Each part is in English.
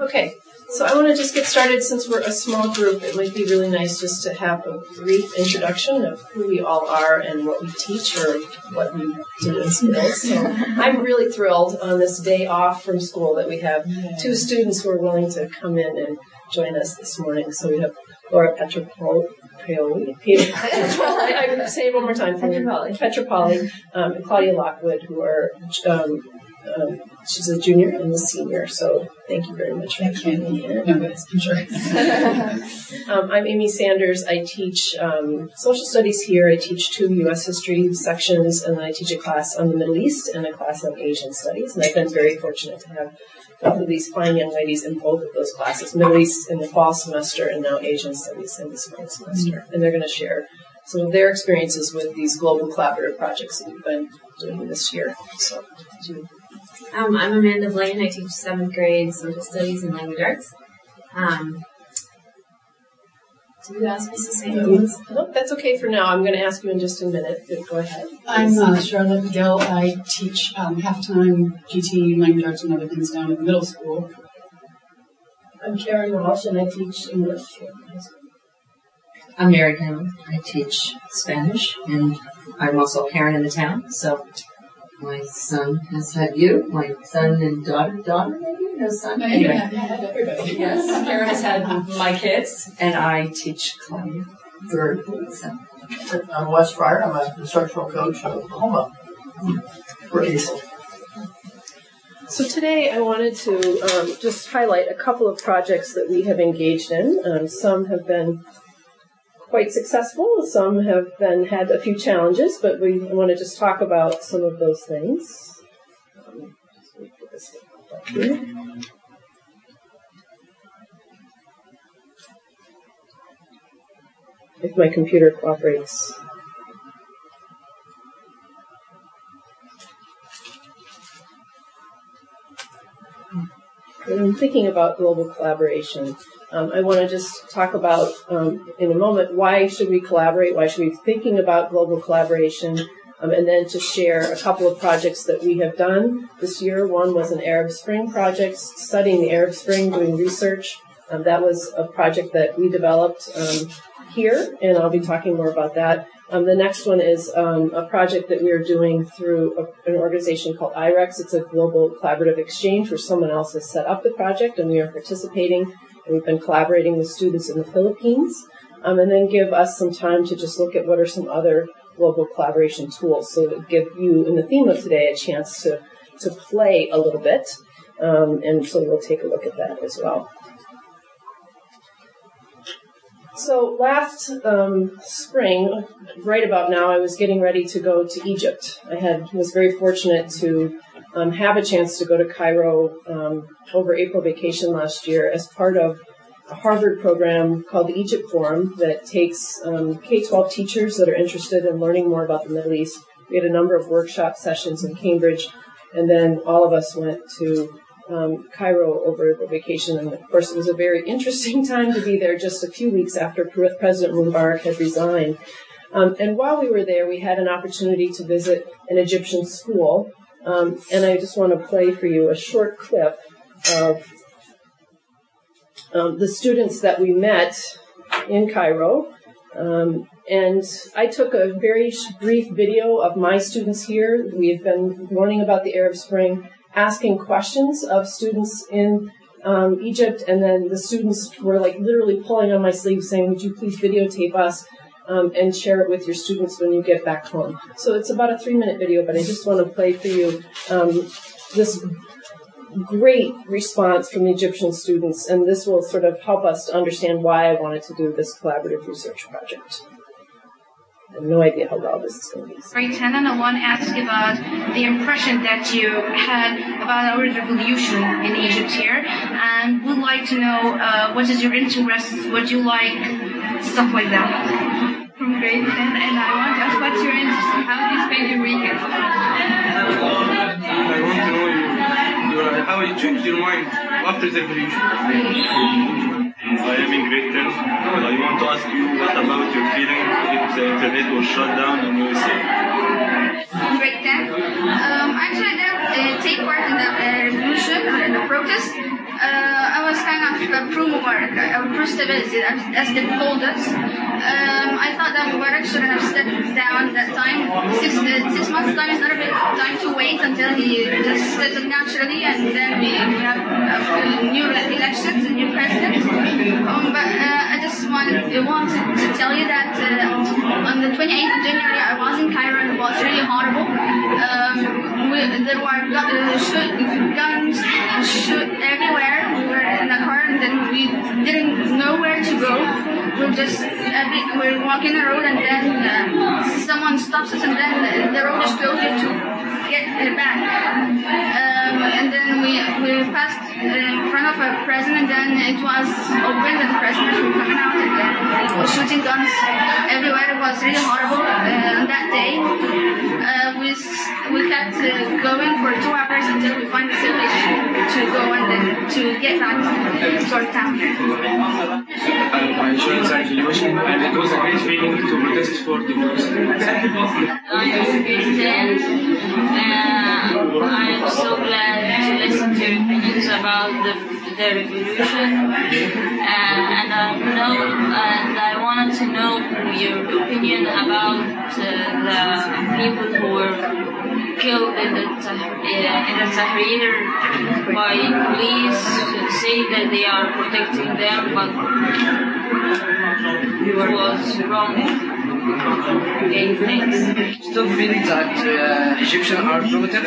Okay, so I want to just get started. Since we're a small group, it might be really nice just to have a brief introduction of who we all are and what we teach or what we do in school. So I'm really thrilled on this day off from school that we have two students who are willing to come in and join us this morning. So we have Laura Petropoli. I say it one more time. Petropoli and Claudia Lockwood, who are she's a junior and a senior, so thank you very much for coming here. I'm Amy Sanders. I teach social studies here. I teach two U.S. history sections, and then I teach a class on the Middle East and a class on Asian studies, and I've been very fortunate to have both of these fine young ladies in both of those classes, Middle East in the fall semester and now Asian studies in the spring semester. And they're going to share some of their experiences with these global collaborative projects that we've been doing this year. So, I'm Amanda Blaine. I teach 7th grade social studies and language arts. Do you ask me to say things? No, that's okay for now. I'm going to ask you in just a minute. Go ahead. I'm Charlotte Miguel. I teach half-time GT, language arts, and other things down at the middle school. I'm Karen Walsh, and I teach English. I'm Mary Gale. I teach Spanish, and I'm also Karen in the town, so... My son has had you. My son and daughter maybe? No son? No, anyway. I've had everybody. Yes, Karen has had my kids, and I teach Claudia. I'm Wes Fryer. I'm a instructional coach in Oklahoma. Great. So today I wanted to just highlight a couple of projects that we have engaged in. Some have been quite successful. Some have been had a few challenges, but we want to just talk about some of those things. If my computer cooperates. When I'm thinking about global collaboration, I want to just talk about, in a moment, why should we collaborate? Why should we be thinking about global collaboration? And then to share a couple of projects that we have done this year. One was an Arab Spring project, studying the Arab Spring, doing research. That was a project that we developed here, and I'll be talking more about that. The next one is a project that we are doing through an organization called IREX. It's a global collaborative exchange where someone else has set up the project, and we are participating. We've been collaborating with students in the Philippines, and then give us some time to just look at what are some other global collaboration tools. So to give you, in the theme of today, a chance to play a little bit, and so we'll take a look at that as well. So last spring, right about now, I was getting ready to go to Egypt. I was very fortunate to have a chance to go to Cairo over April vacation last year as part of a Harvard program called the Egypt Forum that takes K-12 teachers that are interested in learning more about the Middle East. We had a number of workshop sessions in Cambridge, and then all of us went to Cairo over April vacation, and of course it was a very interesting time to be there just a few weeks after President Mubarak had resigned. And while we were there, we had an opportunity to visit an Egyptian school, and I just want to play for you a short clip of the students that we met in Cairo. And I took a very brief video of my students here. We've been learning about the Arab Spring, asking questions of students in Egypt, and then the students were like literally pulling on my sleeve saying, would you please videotape us and share it with your students when you get back home. So it's about a 3-minute video, but I just want to play for you this great response from the Egyptian students, and this will sort of help us to understand why I wanted to do this collaborative research project. I have no idea how well this is going to be. Right, and I want to ask about the impression that you had about our revolution in Egypt here, and would like to know what is your interest, what you like, stuff like that. From Great Britain, and I want to ask what's your interest in how you spend your weekend. I want to know how you changed your mind after the revolution. I am in Great Britain. I want to ask you what about your feeling if the internet was shut down in USA? Great Britain. Actually, I didn't take part in the revolution or in the protest. I pro-Mubarak, pro-stability, as they told us. I thought that Mubarak should have stepped down that time. Six months' time is not a big time to wait until he just does it naturally, and then we have new elections and new president. But I just wanted to tell you that on the 28th of January I was in Cairo, and it was really horrible. There were guns shoot everywhere. We were in the car, and then we didn't know where to go. We're walking the road, and then someone stops us, and then the road is closed to get back. And then we passed in front of a prison, and then it was open, and the prisoners were coming out, and then were shooting guns everywhere. It was really horrible on that day. We kept going for 2 hours until we find a safe place to go and then to get out of town. And it was a great feeling to protest for democracy. I am Christian. I am so glad to listen to your opinions about the revolution. And I wanted to know your opinion about the people who were killed in the Tahrir by police, who say that they are protecting them, but was wrong. Okay, thanks. Still feel that Egyptians are primitive. I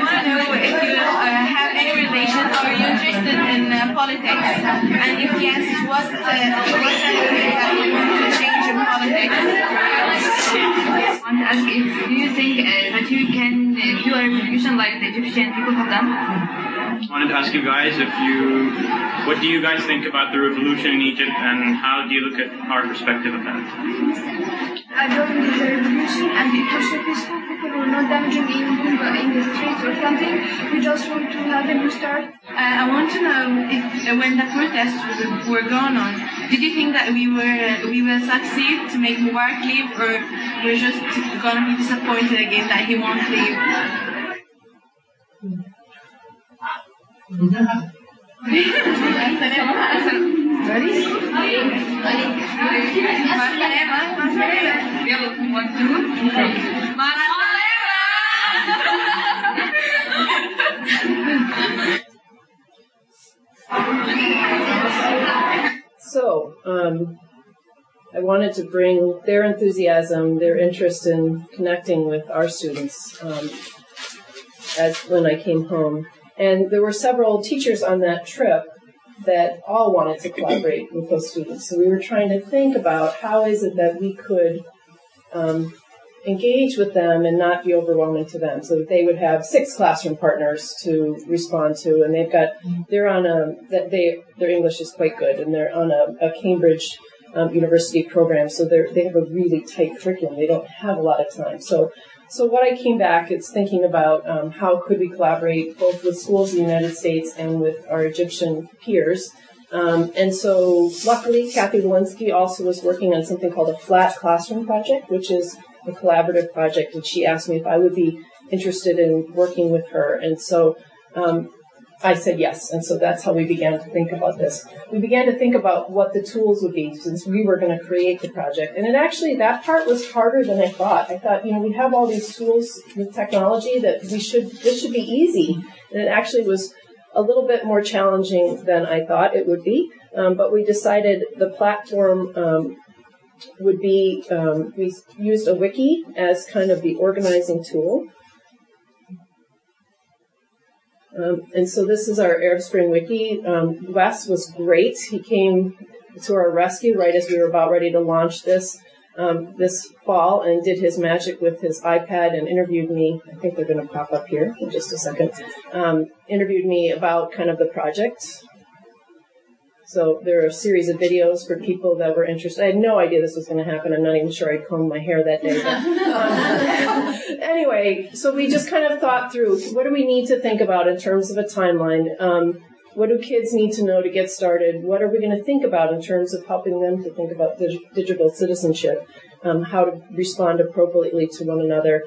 want to know if you have any relation or you're interested in politics, and if yes, what to change in politics? I want to ask if do you think that you can do a revolution like the Egyptian people have done? I wanted to ask you guys what do you guys think about the revolution in Egypt, and how do you look at our perspective of that? I don't think the revolution and the peaceful people were not damaging anything in the streets or something. We just want to have a new start. I want to know if when the protests were going on, did you think that we will succeed to make Mubarak leave, or we're just gonna be disappointed again that he won't leave? So I wanted to bring their enthusiasm, their interest in connecting with our students when I came home. And there were several teachers on that trip that all wanted to collaborate with those students. So we were trying to think about how is it that we could engage with them and not be overwhelming to them, so that they would have 6 classroom partners to respond to. And their English is quite good, and they're on a Cambridge university program, so they have a really tight curriculum. They don't have a lot of time. So what I came back is thinking about how could we collaborate both with schools in the United States and with our Egyptian peers. And so luckily, Kathy Lewinsky also was working on something called a flat classroom project, which is a collaborative project. And she asked me if I would be interested in working with her. And so I said yes. And so that's how we began to think about this. We began to think about what the tools would be, since we were going to create the project. And it actually, that part was harder than I thought. I thought, we have all these tools with technology that this should be easy. And it actually was a little bit more challenging than I thought it would be. But we decided the platform would be, we used a wiki as kind of the organizing tool. And so this is our Arab Spring Wiki. Wes was great. He came to our rescue right as we were about ready to launch this this fall, and did his magic with his iPad and interviewed me. I think they're going to pop up here in just a second. Interviewed me about kind of the project. So there are a series of videos for people that were interested. I had no idea this was going to happen. I'm not even sure I combed my hair that day. But anyway, so we just kind of thought through, what do we need to think about in terms of a timeline? What do kids need to know to get started? What are we going to think about in terms of helping them to think about digital citizenship? How to respond appropriately to one another?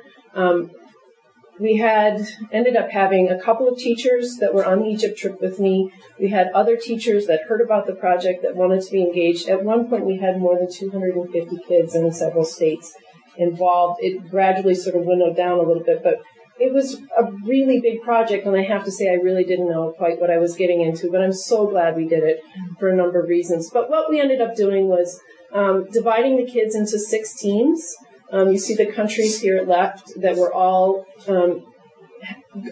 We had ended up having a couple of teachers that were on the Egypt trip with me. We had other teachers that heard about the project that wanted to be engaged. At one point, we had more than 250 kids in several states involved. It gradually sort of winnowed down a little bit, but it was a really big project, and I have to say I really didn't know quite what I was getting into, but I'm so glad we did it for a number of reasons. But what we ended up doing was dividing the kids into 6 teams. You see the countries here left that were all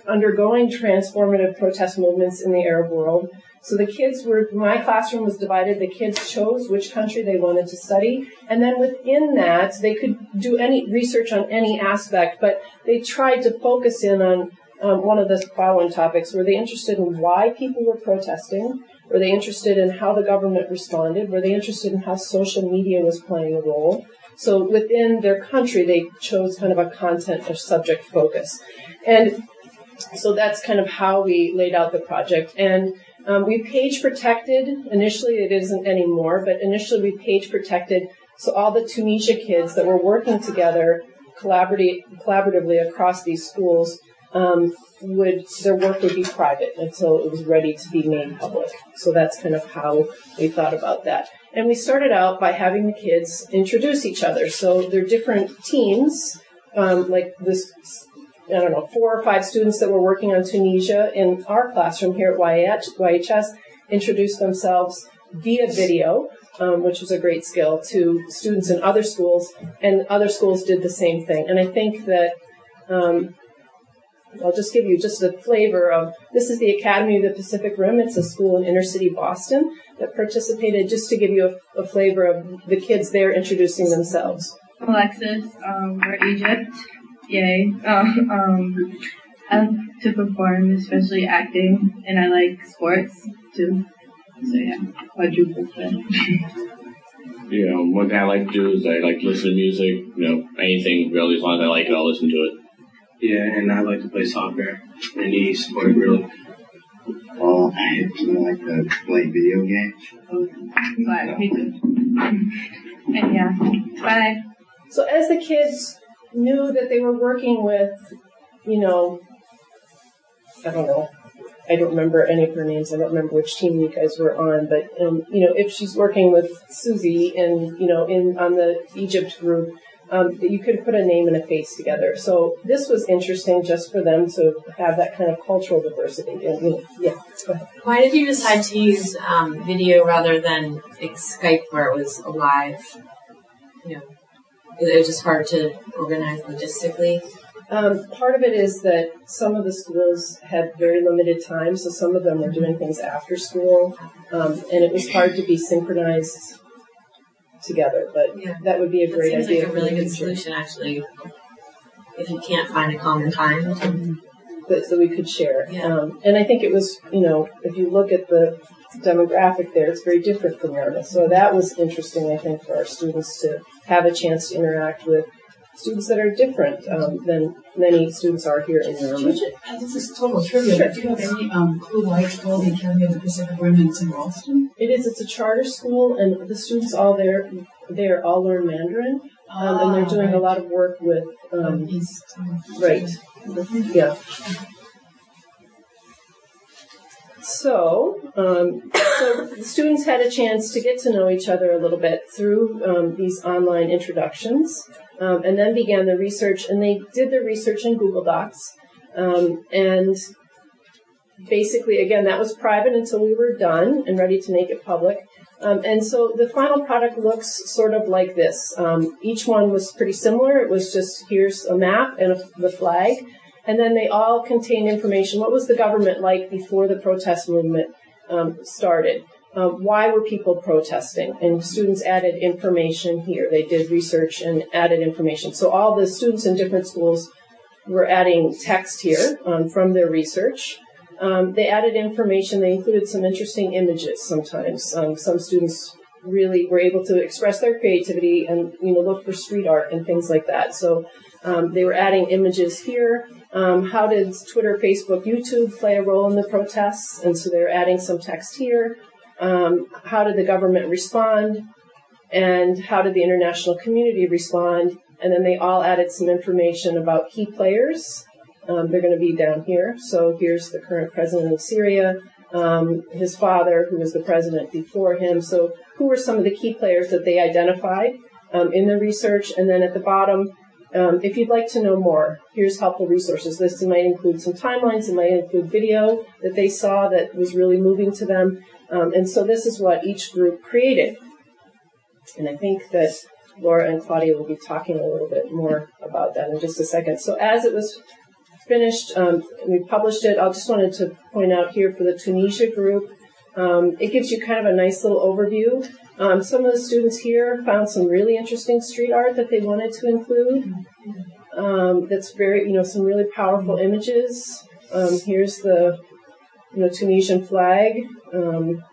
undergoing transformative protest movements in the Arab world. So the kids were, my classroom was divided, the kids chose which country they wanted to study, and then within that, they could do any research on any aspect, but they tried to focus in on one of the following topics. Were they interested in why people were protesting? Were they interested in how the government responded? Were they interested in how social media was playing a role? So within their country, they chose kind of a content or subject focus. And so that's kind of how we laid out the project. And we page protected. Initially, it isn't anymore, but initially we page protected. So all the Tunisia kids that were working together collaboratively across these schools, their work would be private until it was ready to be made public. So that's kind of how we thought about that. And we started out by having the kids introduce each other. So they're different teams, like this, 4 or 5 students that were working on Tunisia in our classroom here at YHS introduced themselves via video, which was a great skill, to students in other schools, and other schools did the same thing. And I think that I'll just give you just a flavor of, this is the Academy of the Pacific Rim. It's a school in inner city Boston that participated, just to give you a flavor of the kids there introducing themselves. Alexis, we're Egypt. Yay. I like to perform, especially acting, and I like sports too. So yeah, quadruple threat. One thing I like to do is I like to listen to music, anything really, as long as I like it, I'll listen to it. Yeah, and I like to play soccer, any sport really. Well, I like to play video games. But me too. And yeah, bye. So as the kids knew that they were working with, I don't remember any of her names. I don't remember which team you guys were on, but if she's working with Susie and on the Egypt group. That you could put a name and a face together. So this was interesting just for them to have that kind of cultural diversity. Yeah, go ahead. Why did you decide to use video rather than Skype where it was live? It was just hard to organize logistically? Part of it is that some of the schools had very limited time, so some of them were doing things after school, and it was hard to be synchronized together, but yeah. That would be a great idea. It seems like a really good solution, actually, if you can't find a common time. Mm-hmm. So we could share. Yeah. And I think it was, if you look at the demographic there, it's very different from Yarmouth. So that was interesting, I think, for our students to have a chance to interact with students that are different than many students are here in Yarmouth. This is total trivia. Sure. Do you have any clue why it's called the Academy of the Pacific Rim in Boston? It is. It's a charter school, and the students all learn Mandarin, and they're doing a lot of work with East. Right. Yeah. So, the students had a chance to get to know each other a little bit through these online introductions, and then began the research, and they did their research in Google Docs, and basically, again, that was private until we were done and ready to make it public, and so the final product looks sort of like this. Each one was pretty similar. It was just, here's a map and the flag. And then they all contain information. What was the government like before the protest movement started? Why were people protesting? And students added information here. They did research and added information. So all the students in different schools were adding text here from their research. They added information. They included some interesting images sometimes. Some students really were able to express their creativity and look for street art and things like that. So they were adding images here. How did Twitter, Facebook, YouTube play a role in the protests? And so they're adding some text here. How did the government respond? And how did the international community respond? And then they all added some information about key players They're going to be down here. So here's the current president of Syria, his father, who was the president before him. So who were some of the key players that they identified in the research? And then at the bottom, if you'd like to know more, here's helpful resources. This might include some timelines. It might include video that they saw that was really moving to them. And so this is what each group created. And I think that Laura and Claudia will be talking a little bit more about that in just a second. So as it was finished, we published it. I just wanted to point out here for the Tunisia group, it gives you kind of a nice little overview. Some of the students here found some really interesting street art that they wanted to include. That's very, some really powerful images. Here's the, Tunisian flag.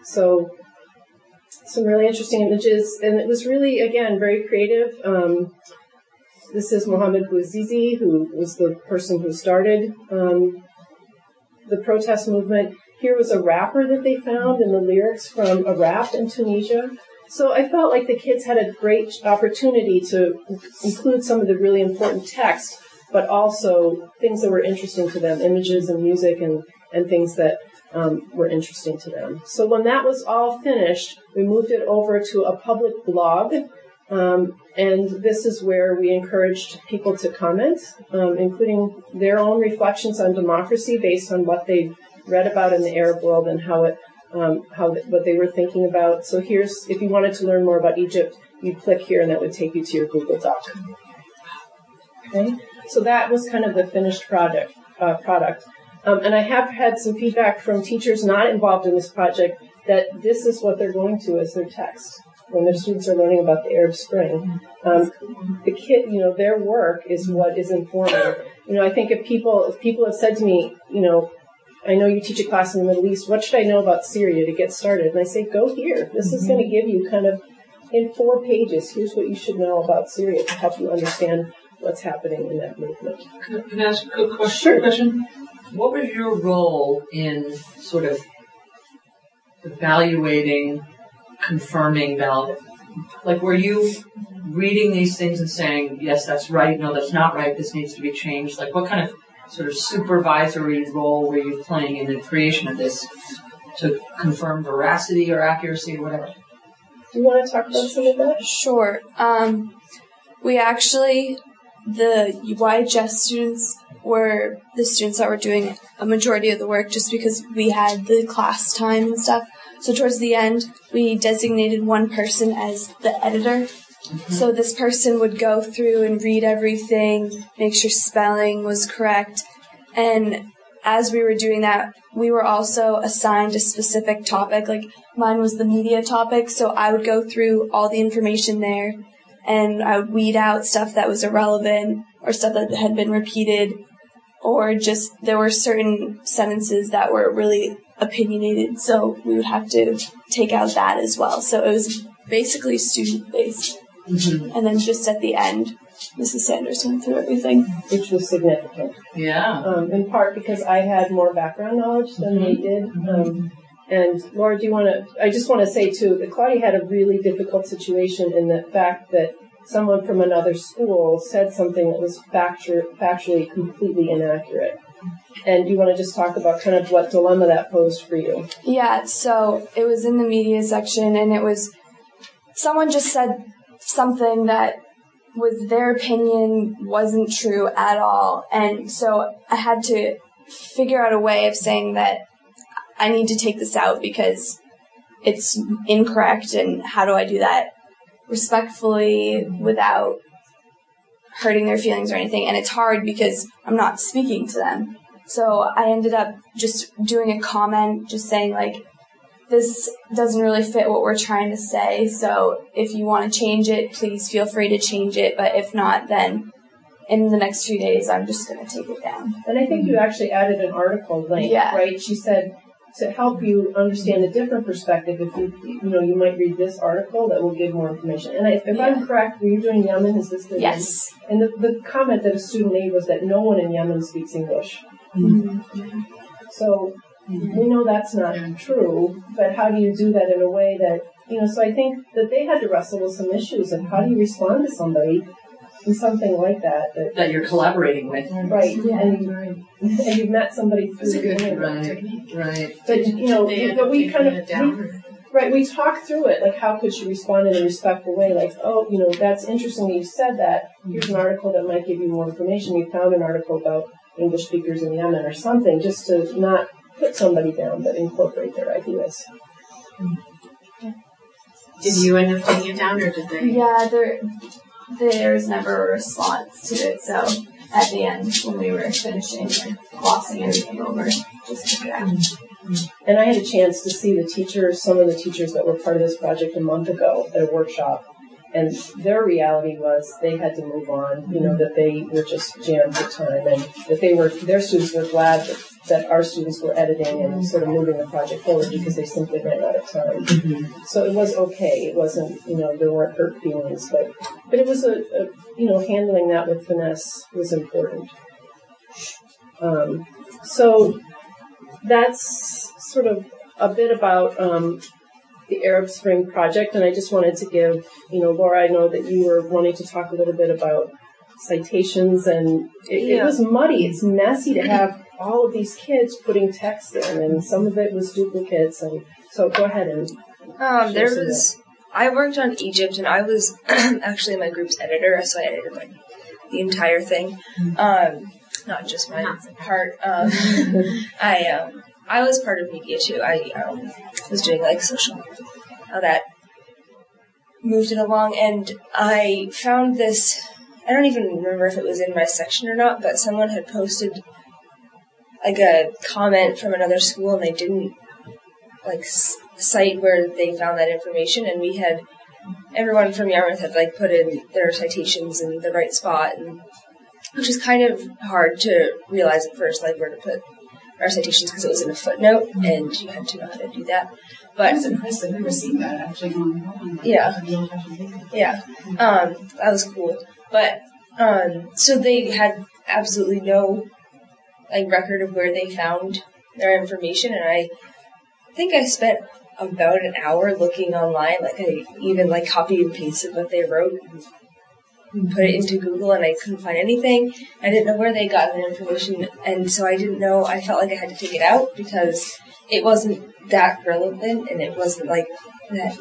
So some really interesting images. And it was really, again, very creative. This is Mohamed Bouazizi, who was the person who started the protest movement. Here was a rapper that they found in the lyrics from a rap in Tunisia. So I felt like the kids had a great opportunity to include some of the really important text, but also things that were interesting to them, images and music and things that were interesting to them. So when that was all finished, we moved it over to a public blog, and this is where we encouraged people to comment, including their own reflections on democracy based on what they read about in the Arab world and how it, what they were thinking about. So here's, if you wanted to learn more about Egypt, you'd click here and that would take you to your Google Doc. Okay, so that was kind of the finished project. And I have had some feedback from teachers not involved in this project that this is what they're going to as their text when their students are learning about the Arab Spring. The kid, their work is what is informing. I think if people have said to me, I know you teach a class in the Middle East. What should I know about Syria to get started? And I say, go here. This is going to give you kind of, in 4 pages, here's what you should know about Syria to help you understand what's happening in that movement. Can I ask a quick question? Sure. What was your role in sort of evaluating, confirming, validating? Like, were you reading these things and saying, yes, that's right, no, that's not right, this needs to be changed? Like, what kind of sort of supervisory role were you playing in the creation of this to confirm veracity or accuracy or whatever? Do you want to talk about some of that? Sure. We actually, the YJES students were the students that were doing a majority of the work just because we had the class time and stuff. So towards the end, we designated one person as the editor. Mm-hmm. So this person would go through and read everything, make sure spelling was correct. And as we were doing that, we were also assigned a specific topic. Like, mine was the media topic, so I would go through all the information there, and I would weed out stuff that was irrelevant or stuff that had been repeated, or just there were certain sentences that were really opinionated, so we would have to take out that as well. So it was basically student-based. Mm-hmm. And then just at the end, Mrs. Sanders went through everything. Which was significant. Yeah. In part because I had more background knowledge than they did. And Laura, do you want to... I just want to say, too, that Claudia had a really difficult situation in the fact that someone from another school said something that was factually completely inaccurate. And do you want to just talk about kind of what dilemma that posed for you? Yeah, so it was in the media section, and it was... Someone just said something that was their opinion, wasn't true at all. And so I had to figure out a way of saying that I need to take this out because it's incorrect, and how do I do that respectfully without hurting their feelings or anything. And it's hard because I'm not speaking to them. So I ended up just doing a comment, just saying, like, this doesn't really fit what we're trying to say, so if you want to change it, please feel free to change it, but if not, then in the next few days, I'm just going to take it down. And I think you actually added an article link, right? She said, to help you understand a different perspective, if you might read this article that will give more information. And if I'm correct, were you doing Yemen? Is this the Yes. Name? And the comment that a student made was that no one in Yemen speaks English. Mm-hmm. So... Mm-hmm. We know that's not true, but how do you do that in a way that, so I think that they had to wrestle with some issues of how do you respond to somebody something like that. That you're collaborating with. Right. Yeah, and you've met somebody through the internet. Right. But, you know, we talk through it, like how could she respond in a respectful way, like, oh, you know, that's interesting that you said that, here's an article that might give you more information, you found an article about English speakers in Yemen or something, just to not put somebody down, but incorporate their ideas. Yeah. Did you end up taking it down, or did they? Yeah, there's never a response to it, so at the end, when we were finishing, like, glossing everything over, just took it out. And I had a chance to see some of the teachers that were part of this project a month ago at a workshop, and their reality was they had to move on, you know, that they were just jammed with time, and that their students were glad that our students were editing and sort of moving the project forward because they simply ran out of time. Mm-hmm. So it was okay. It wasn't, you know, there weren't hurt feelings, but it was a handling that with finesse was important. So that's sort of a bit about the Arab Spring project, and I just wanted to give, you know, Laura, I know that you were wanting to talk a little bit about citations, and it was muddy. It's messy to have all of these kids putting text in, and some of it was duplicates, and so go ahead and I worked on Egypt, and I was actually my group's editor, so I edited like the entire thing. Not just my part. I was part of media too. I was doing like social, all that, moved it along, and I found this. I don't even remember if it was in my section or not, but someone had posted like a comment from another school, and they didn't like cite where they found that information, and we had everyone from Yarmouth had like put in their citations in the right spot, and which is kind of hard to realize at first, like where to put our citations, because it was in a footnote, and you had to know how to do that. But I was impressed. I've never seen that actually going on. Yeah, yeah, that was cool. But so they had absolutely no like record of where they found their information, and I think I spent about an hour looking online. Like I even like copied and pasted what they wrote. Put it into Google, and I couldn't find anything. I didn't know where they got the information, and so I didn't know. I felt like I had to take it out because it wasn't that relevant, and it wasn't like that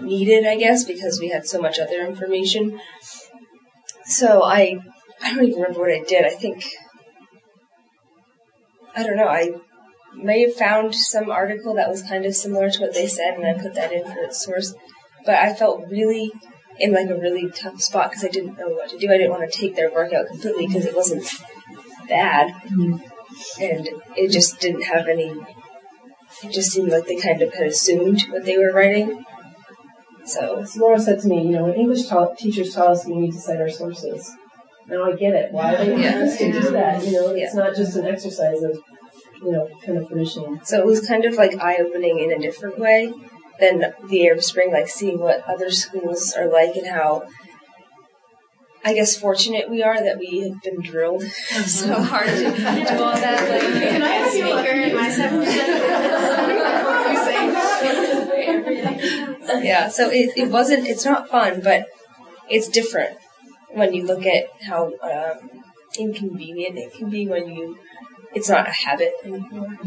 needed, I guess, because we had so much other information. So I don't even remember what I did. I think, I don't know, I may have found some article that was kind of similar to what they said, and I put that in for its source, but I felt really in like a really tough spot because I didn't know what to do. I didn't want to take their work out completely because it wasn't bad, and it just didn't have any. It just seemed like they kind of had assumed what they were writing. So Laura said to me, "You know, when English teachers tell us we need to cite our sources, now I get it. Why are they asking us to do that? You know, it's not just an exercise of, you know, kind of finishing." So it was kind of like eye-opening in a different way than the Arab Spring, like seeing what other schools are like and how, I guess, fortunate we are that we have been drilled so hard to do all that. Like, can I have a speaker in my section? Yeah, so it wasn't, it's not fun, but it's different when you look at how inconvenient it can be when it's not a habit anymore.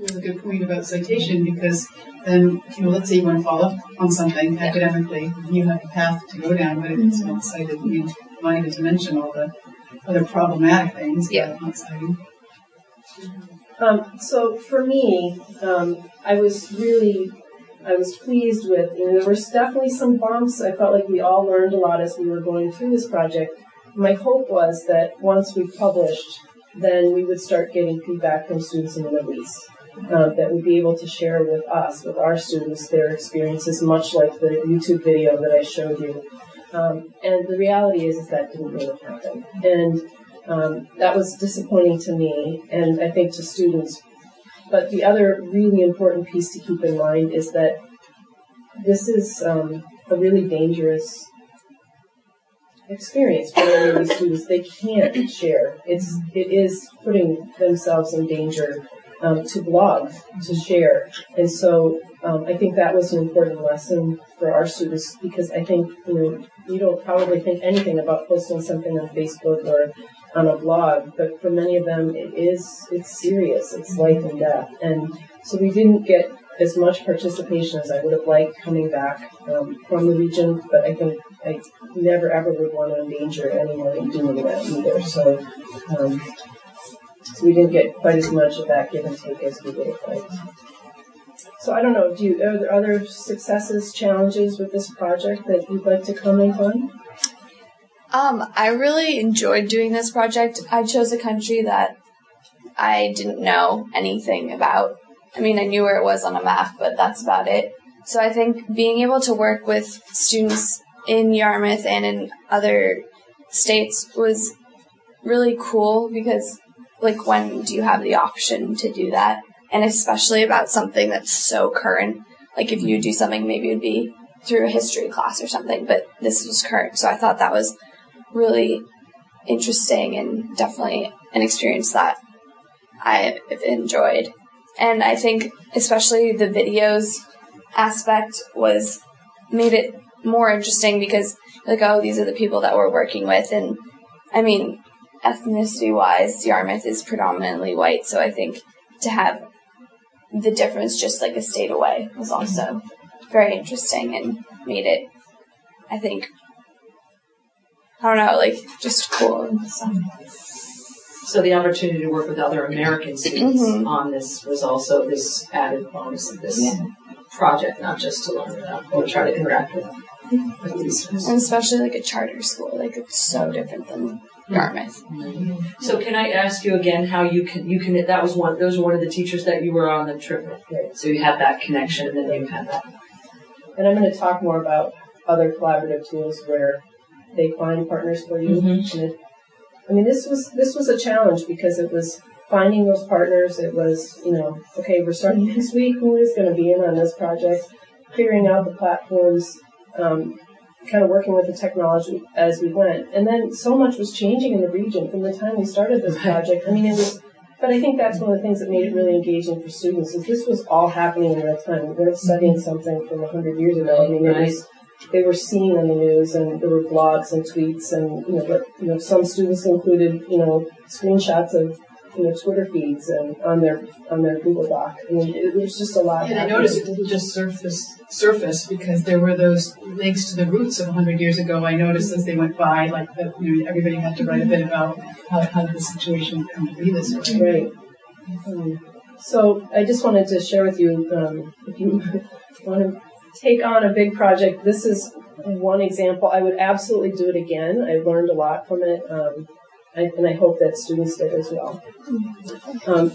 That's a good point about citation, because then, you know, let's say you want to follow up on something academically, you have a path to go down, but if it's not cited, you might have to mention all the other problematic things that are not cited. So for me, I was pleased with, you know, there were definitely some bumps. I felt like we all learned a lot as we were going through this project. My hope was that once we published, then we would start getting feedback from students in the Middle East. That would be able to share with us, with our students, their experiences, much like the YouTube video that I showed you. And the reality is that didn't really happen. And that was disappointing to me, and I think to students. But the other really important piece to keep in mind is that this is a really dangerous experience for many of these students. They can't share. It is putting themselves in danger. to blog, to share. And so I think that was an important lesson for our students, because I think, you know, you don't probably think anything about posting something on Facebook or on a blog, but for many of them it's serious, it's life and death. And so we didn't get as much participation as I would have liked coming back from the region, but I think I never ever would want to endanger anyone in doing that either. So, so we didn't get quite as much of that give and take as we would have liked. So I don't know, are there other successes, challenges with this project that you'd like to comment on? I really enjoyed doing this project. I chose a country that I didn't know anything about. I mean, I knew where it was on a map, but that's about it. So I think being able to work with students in Yarmouth and in other states was really cool, because, like, when do you have the option to do that? And especially about something that's so current. Like, if you do something, maybe it would be through a history class or something, but this was current. So I thought that was really interesting and definitely an experience that I enjoyed. And I think especially the videos aspect made it more interesting, because, like, oh, these are the people that we're working with. And, I mean, ethnicity-wise, Yarmouth is predominantly white, so I think to have the difference just, like, a state away was also very interesting and made it, I think, I don't know, like, just cool and stuff. So the opportunity to work with other American students on this was also this added bonus of this project, not just to learn about, but try to interact with these students. And especially like a charter school, like it's so different than Yarmouth. So can I ask you again how you that was those were one of the teachers that you were on the trip with, right? So you had that connection, and then you had that. And I'm going to talk more about other collaborative tools where they find partners for you. And this was a challenge, because it was finding those partners. It was, you know, okay, we're starting next week. Who is going to be in on this project? Figuring out the platforms, kind of working with the technology as we went. And then so much was changing in the region from the time we started this project. I mean, it was, but I think that's one of the things that made it really engaging for students. If this was all happening in real time, we weren't studying something from 100 years ago. I mean, it was, they were seen on the news, and there were blogs and tweets, and, you know, but, you know, some students included, you know, screenshots of, you know, Twitter feeds and on their Google Doc. I mean, it was just a lot. And I noticed it didn't just surface because there were those links to the roots of 100 years ago. I noticed as they went by, like, that, you know, everybody had to write a bit about how the situation came to be this way. Right. So I just wanted to share with you, if you want to take on a big project, this is one example. I would absolutely do it again. I learned a lot from it, and I hope that students did as well. So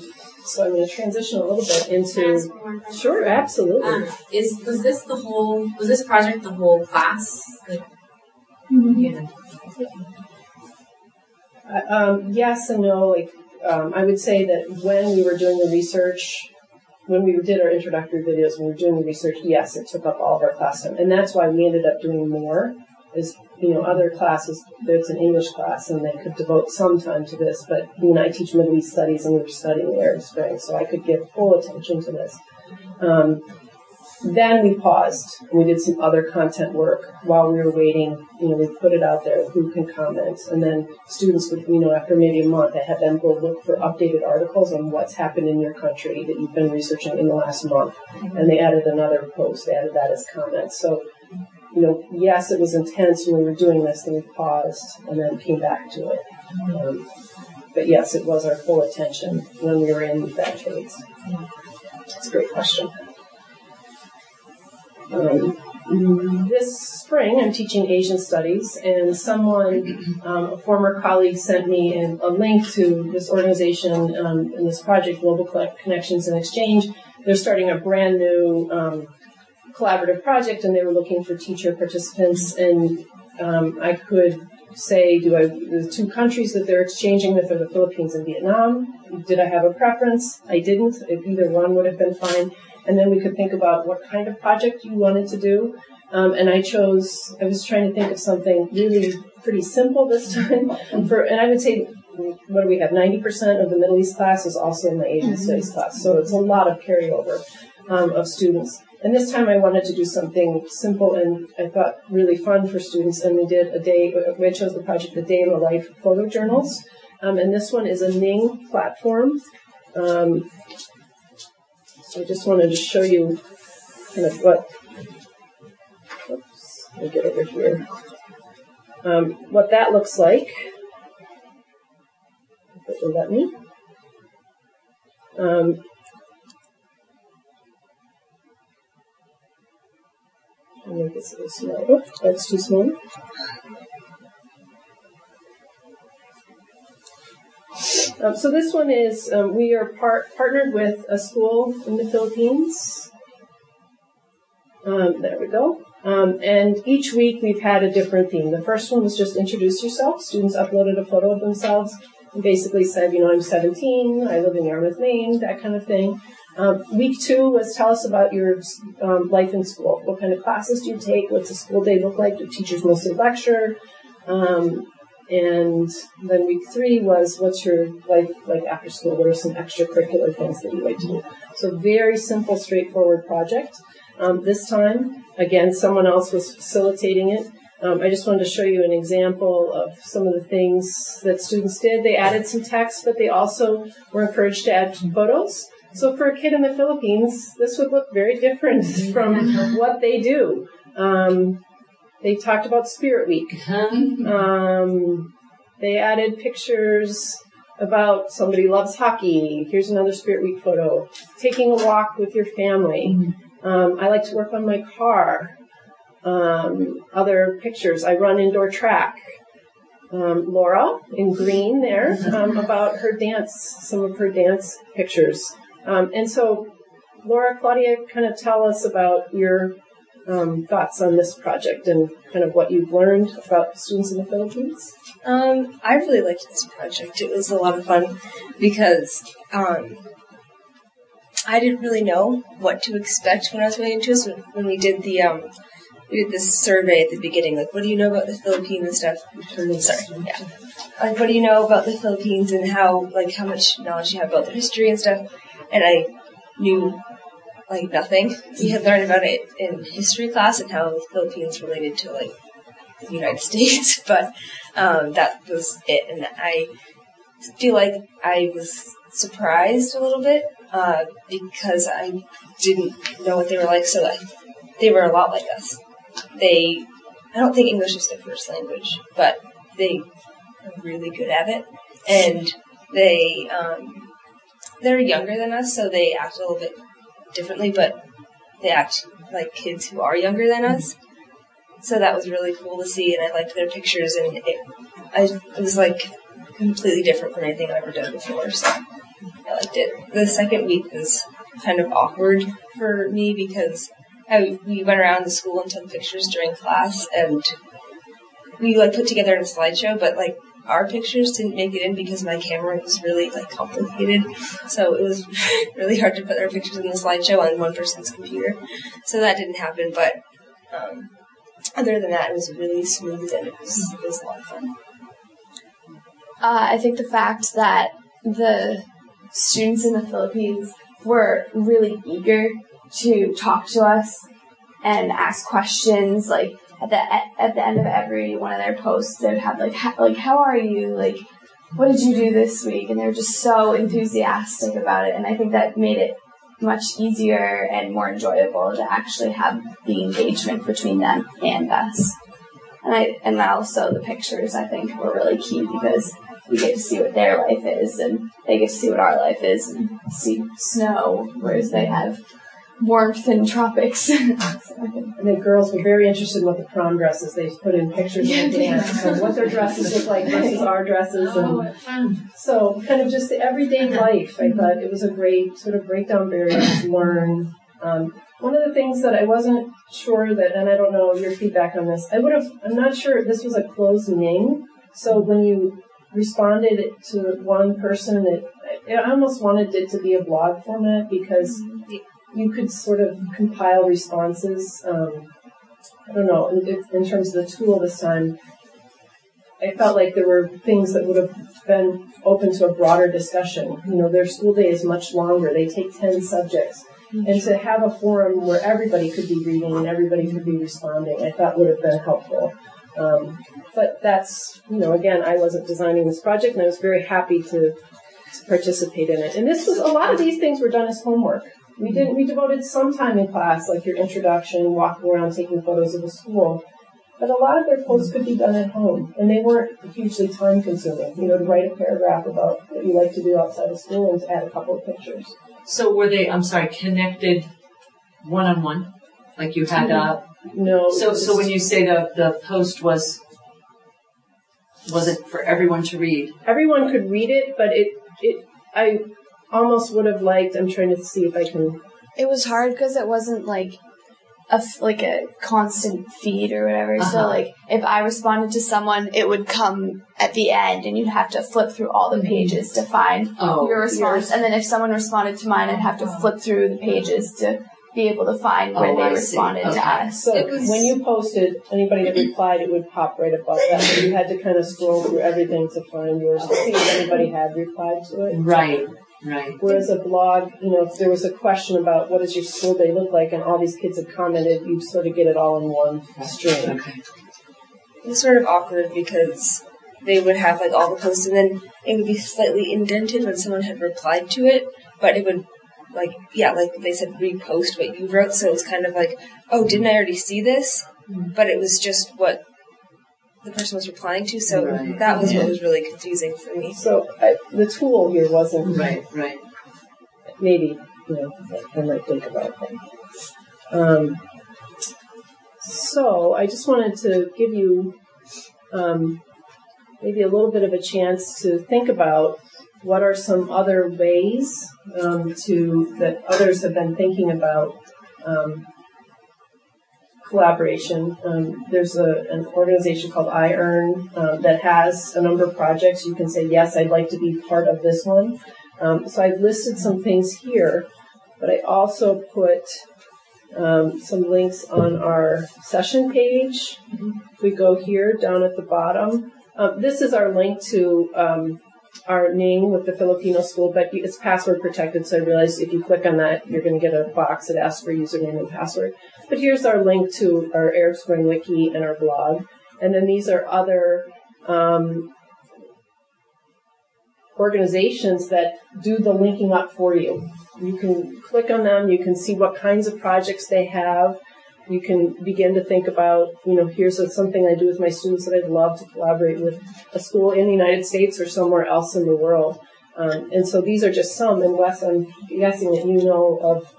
I'm going to transition a little bit into... Sure, absolutely. Was this project the whole class? Like, yes and no. Like, I would say that when we were doing the research... When we did our introductory videos, when we were doing the research, yes, it took up all of our class time. And that's why we ended up doing more, is, you know, other classes, it's an English class, and they could devote some time to this. But, you know, I teach Middle East Studies, and we were studying the Arab Spring, so I could give full attention to this. Then we paused, and we did some other content work while we were waiting. You know, we put it out there, who can comment, and then students would, you know, after maybe a month, I had them go look for updated articles on what's happened in your country that you've been researching in the last month, and they added another post, they added that as comments. So, you know, yes, it was intense when we were doing this, and we paused, and then came back to it. But yes, it was our full attention when we were in that phase. That's a great question. This spring, I'm teaching Asian Studies, and someone, a former colleague, sent me a link to this organization and this project, Global Connections and Exchange. They're starting a brand new collaborative project, and they were looking for teacher participants. And I could say, the two countries that they're exchanging with are the Philippines and Vietnam. Did I have a preference? I didn't. If either one would have been fine. And then we could think about what kind of project you wanted to do. And I was trying to think of something really pretty simple this time. And I would say what do we have, 90% of the Middle East class is also in the Asian Studies class. So it's a lot of carryover of students. And this time I wanted to do something simple and I thought really fun for students. And we did a day, I chose the project, The Day in the Life Photo Journals. And this one is a Ning platform. So I just wanted to show you kind of what, oops, let me get over here, what that looks like. If it will let me. I'll make this a little smaller. Oh, that's too small. So this one is, we are partnered with a school in the Philippines. There we go. And each week we've had a different theme. The first one was just introduce yourself. Students uploaded a photo of themselves and basically said, you know, I'm 17, I live in Yarmouth, Maine, that kind of thing. Week two was tell us about your life in school. What kind of classes do you take? What's a school day look like? Do teachers mostly lecture? And then week three was what's your life like after school? What are some extracurricular things that you like to do? So very simple, straightforward project. This time, again, someone else was facilitating it. I just wanted to show you an example of some of the things that students did. They added some text, but they also were encouraged to add photos. So for a kid in the Philippines, this would look very different from what they do. They talked about Spirit Week. They added pictures about somebody loves hockey. Here's another Spirit Week photo. Taking a walk with your family. I like to work on my car. Other pictures. I run indoor track. Laura in green there about her dance, some of her dance pictures. And so, Laura, Claudia, kind of tell us about your thoughts on this project and kind of what you've learned about students in the Philippines. I really liked this project. It was a lot of fun because I didn't really know what to expect when I was going into this. When we did the we did this survey at the beginning, like, what do you know about the Philippines and stuff? Like, what do you know about the Philippines and how, like, how much knowledge you have about their history and stuff? And I knew, like, nothing. We had learned about it in history class and how the Philippines related to, like, the United States, but that was it. And I feel like I was surprised a little bit because I didn't know what they were like, so they were a lot like us. I don't think English is their first language, but they are really good at it. And they're younger than us, so they act a little bit differently, but they act like kids who are younger than us. So that was really cool to see, and I liked their pictures, and it was like completely different from anything I've ever done before, so I liked it. The second week was kind of awkward for me because we went around the school and took pictures during class, and we, like, put together a slideshow, but, like, our pictures didn't make it in because my camera was really, like, complicated, so it was really hard to put our pictures in the slideshow on one person's computer, so that didn't happen, but other than that, it was really smooth, and it was a lot of fun. I think the fact that the students in the Philippines were really eager to talk to us and ask questions, like, at the end of every one of their posts, they would have, like, how are you? Like, what did you do this week? And they were just so enthusiastic about it, and I think that made it much easier and more enjoyable to actually have the engagement between them and us. And also the pictures, I think, were really key because we get to see what their life is, and they get to see what our life is, and see snow, whereas they have warmth in tropics. And the girls were very interested in what the prom dresses. They put in pictures of the dance and what their dresses look like versus our dresses. So kind of just the everyday life. I thought it was a great sort of break down barriers, learn. One of the things that I wasn't sure that, and I don't know your feedback on this, I'm not sure if this was a closed name. So when you responded to one person, I almost wanted it to be a blog format because you could sort of compile responses. I don't know, in terms of the tool this time, I felt like there were things that would have been open to a broader discussion. You know, their school day is much longer. They take 10 subjects. And to have a forum where everybody could be reading and everybody could be responding, I thought would have been helpful. But that's, you know, again, I wasn't designing this project, and I was very happy to participate in it. And this was, a lot of these things were done as homework. We devoted some time in class, like your introduction, walking around, taking photos of the school. But a lot of their posts could be done at home, and they weren't hugely time-consuming. You know, to write a paragraph about what you like to do outside of school and to add a couple of pictures. So were they, connected one-on-one? Like you had No. So when you say the post was it for everyone to read? Everyone could read it, but I almost would have liked, I'm trying to see if I can... It was hard because it wasn't a constant feed or whatever. Uh-huh. So, if I responded to someone, it would come at the end, and you'd have to flip through all the pages to find your response. And then if someone responded to mine, I'd have to flip through the pages to be able to find where they responded to us. So when you posted, anybody that replied, it would pop right above that. So you had to kind of scroll through everything to find yours to see if anybody had replied to it. Right. Whereas a blog, you know, if there was a question about what does your school day look like and all these kids have commented, you sort of get it all in one stream. Okay. It was sort of awkward because they would have all the posts and then it would be slightly indented when someone had replied to it, but it would they said repost what you wrote, so it was kind of didn't I already see this? Mm-hmm. But it was just what the person was replying to, so that was what was really confusing for me. So the tool here wasn't right. Maybe I might think about that. So I just wanted to give you maybe a little bit of a chance to think about what are some other ways that others have been thinking about. Collaboration. There's an organization called IEARN that has a number of projects. You can say, yes, I'd like to be part of this one. So I've listed some things here, but I also put some links on our session page. Mm-hmm. If we go here, down at the bottom, this is our link to our Ning with the Filipino school, but it's password protected, so I realized if you click on that, you're going to get a box that asks for username and password. But here's our link to our Arab Spring Wiki and our blog. And then these are other organizations that do the linking up for you. You can click on them. You can see what kinds of projects they have. You can begin to think about, here's something I do with my students that I'd love to collaborate with a school in the United States or somewhere else in the world. And so these are just some. And Wes, I'm guessing that you know of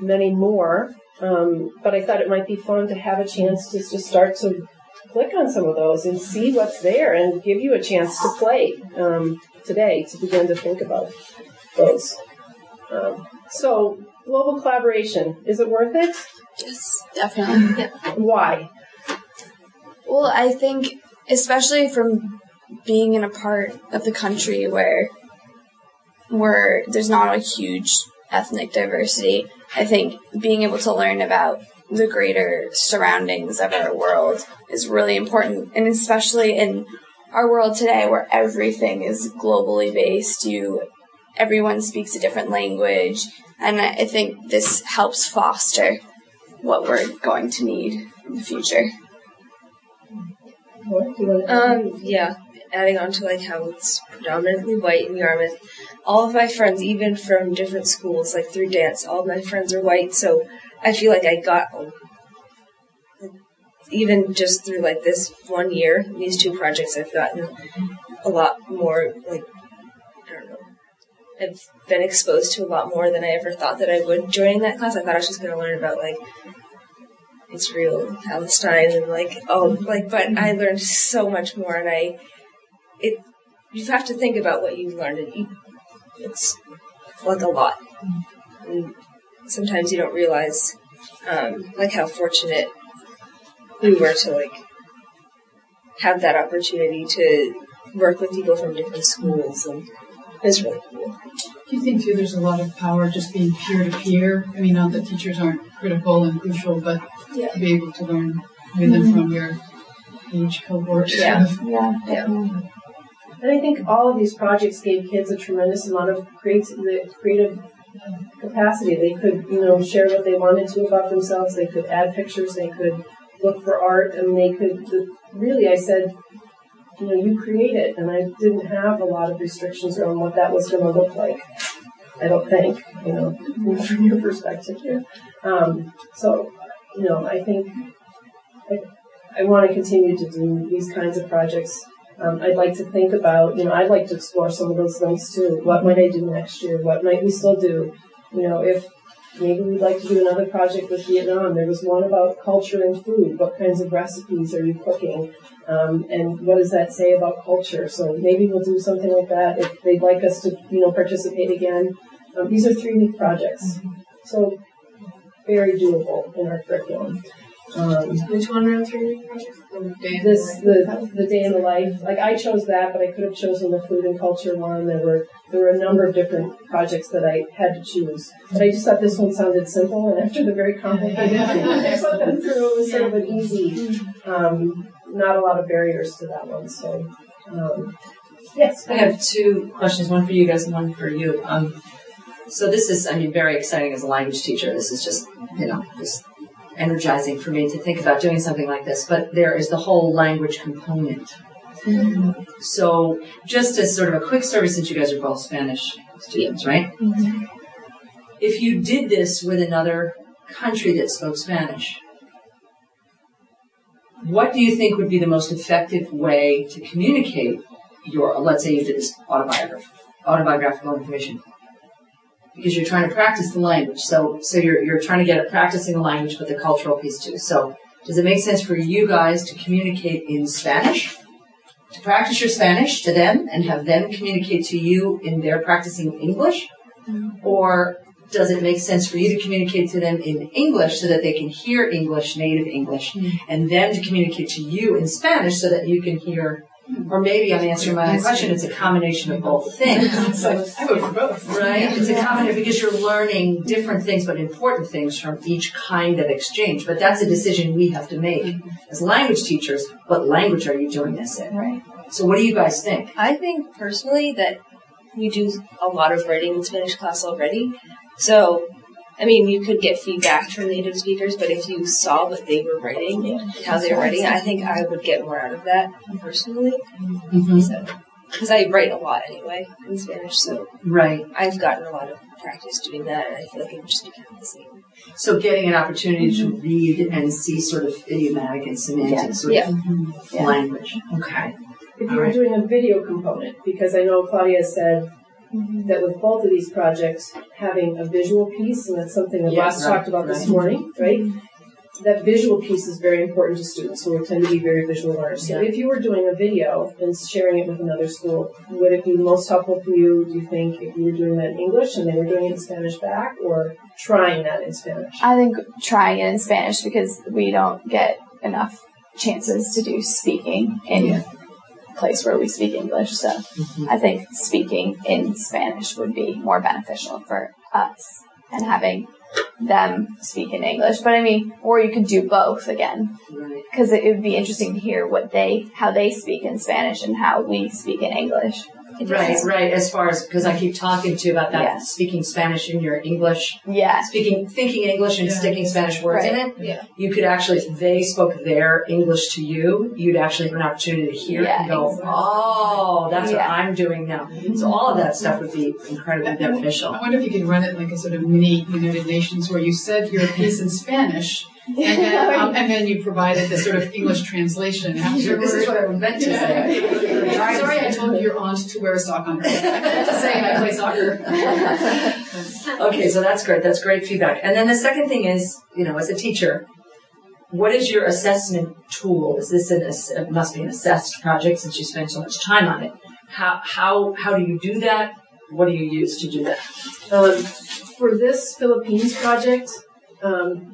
many more. But I thought it might be fun to have a chance to just start to click on some of those and see what's there and give you a chance to play today to begin to think about those. So global collaboration, is it worth it? Yes, definitely. Why? Well, I think especially from being in a part of the country where there's not a huge ethnic diversity, I think being able to learn about the greater surroundings of our world is really important, and especially in our world today where everything is globally based. Everyone speaks a different language, and I think this helps foster what we're going to need in the future. Adding on to how it's predominantly white in Yarmouth, all of my friends, even from different schools, through dance, all of my friends are white, so I feel I got, even just through this one year, these two projects, I've gotten a lot more, I've been exposed to a lot more than I ever thought that I would joining that class. I thought I was just going to learn about, Israel, Palestine, and, but I learned so much more, and you have to think about what you've learned, and it's a lot. And sometimes you don't realize, how fortunate we were to, have that opportunity to work with people from different schools, and it's really cool. Do you think, too, there's a lot of power just being peer-to-peer? I mean, not that teachers aren't critical and crucial, but to be able to learn with them from your huge cohort. Yeah. And I think all of these projects gave kids a tremendous amount of creative capacity. They could, share what they wanted to about themselves. They could add pictures. They could look for art. And they could, really, I said, you create it. And I didn't have a lot of restrictions around what that was going to look like, I don't think, from your perspective here. I think I want to continue to do these kinds of projects. I'd like to think about, I'd like to explore some of those things too. What might I do next year? What might we still do? If maybe we'd like to do another project with Vietnam. There was one about culture and food. What kinds of recipes are you cooking? And what does that say about culture? So maybe we'll do something like that if they'd like us to, participate again. These are 3-week projects. So very doable in our curriculum. Which one are the 3-week projects? The day in the life. Like I chose that, but I could have chosen the food and culture one. There were a number of different projects that I had to choose. But I just thought this one sounded simple, and after the very complicated thing, I thought that through it was sort of an easy, not a lot of barriers to that one. So, yes. I have 2 questions, one for you guys and one for you. So this is, very exciting as a language teacher. This is just, just energizing for me to think about doing something like this, but there is the whole language component. Mm-hmm. So just as sort of a quick service, since you guys are both Spanish students, right? Mm-hmm. If you did this with another country that spoke Spanish, what do you think would be the most effective way to communicate your, let's say you did this autobiographical information? Because you're trying to practice the language, so you're trying to get at practicing the language, but the cultural piece too. So, does it make sense for you guys to communicate in Spanish, to practice your Spanish to them, and have them communicate to you in their practicing English, or does it make sense for you to communicate to them in English so that they can hear English, native English, and then to communicate to you in Spanish so that you can hear? Or maybe I'm answering my own question. It's a combination of both things. I would do both. Right? It's a combination because you're learning different things but important things from each kind of exchange. But that's a decision we have to make as language teachers. What language are you doing this in? Right. So what do you guys think? I think personally that we do a lot of writing in Spanish class already. So, you could get feedback from native speakers, but if you saw what they were writing and how they were writing, I think I would get more out of that personally. Mm-hmm. So, because I write a lot anyway in Spanish, so right. I've gotten a lot of practice doing that, and I feel like it would just become the same. So getting an opportunity to read and see sort of idiomatic and semantic sort of language. Okay. If you were doing a video component, because I know Claudia said that with both of these projects, having a visual piece, and that's something that Wes talked about this morning, right? That visual piece is very important to students who tend to be very visual learners. So if you were doing a video and sharing it with another school, would it be most helpful for you, do you think, if you were doing that in English and they were doing it in Spanish back, or trying that in Spanish? I think trying it in Spanish, because we don't get enough chances to do speaking in place where we speak English, so I think speaking in Spanish would be more beneficial for us and having them speak in English. But or you could do both again, because it would be interesting to hear how they speak in Spanish and how we speak in English. Right. As far as, because I keep talking to you about that, speaking Spanish in your English, thinking English and sticking Spanish words in it. Yeah. You could actually, if they spoke their English to you, you'd actually have an opportunity to hear it and go, oh, that's what I'm doing now. So all of that stuff would be incredibly beneficial. I wonder if you could run it like a sort of mini United Nations where you said your piece in Spanish. And then you provided this sort of English translation afterwards. This is what I meant to say. Sorry, I told your aunt to wear a sock on her head. I meant to say I play soccer. Okay, so that's great. That's great feedback. And then the second thing is, as a teacher, what is your assessment tool? Is this it must be an assessed project since you spend so much time on it. How do you do that? What do you use to do that? For this Philippines project,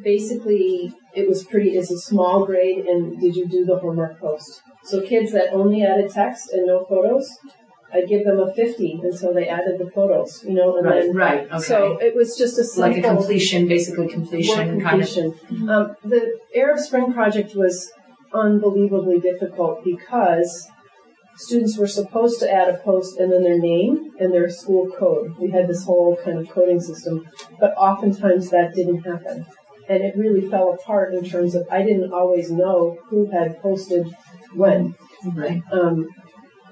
basically, it's a small grade, and did you do the homework post? So kids that only added text and no photos, I'd give them a 50 until they added the photos, And okay. So it was just a simple... Like a completion, basically completion. Kind of. The Arab Spring project was unbelievably difficult because students were supposed to add a post and then their name and their school code. We had this whole kind of coding system, but oftentimes that didn't happen. And it really fell apart in terms of I didn't always know who had posted when. Right.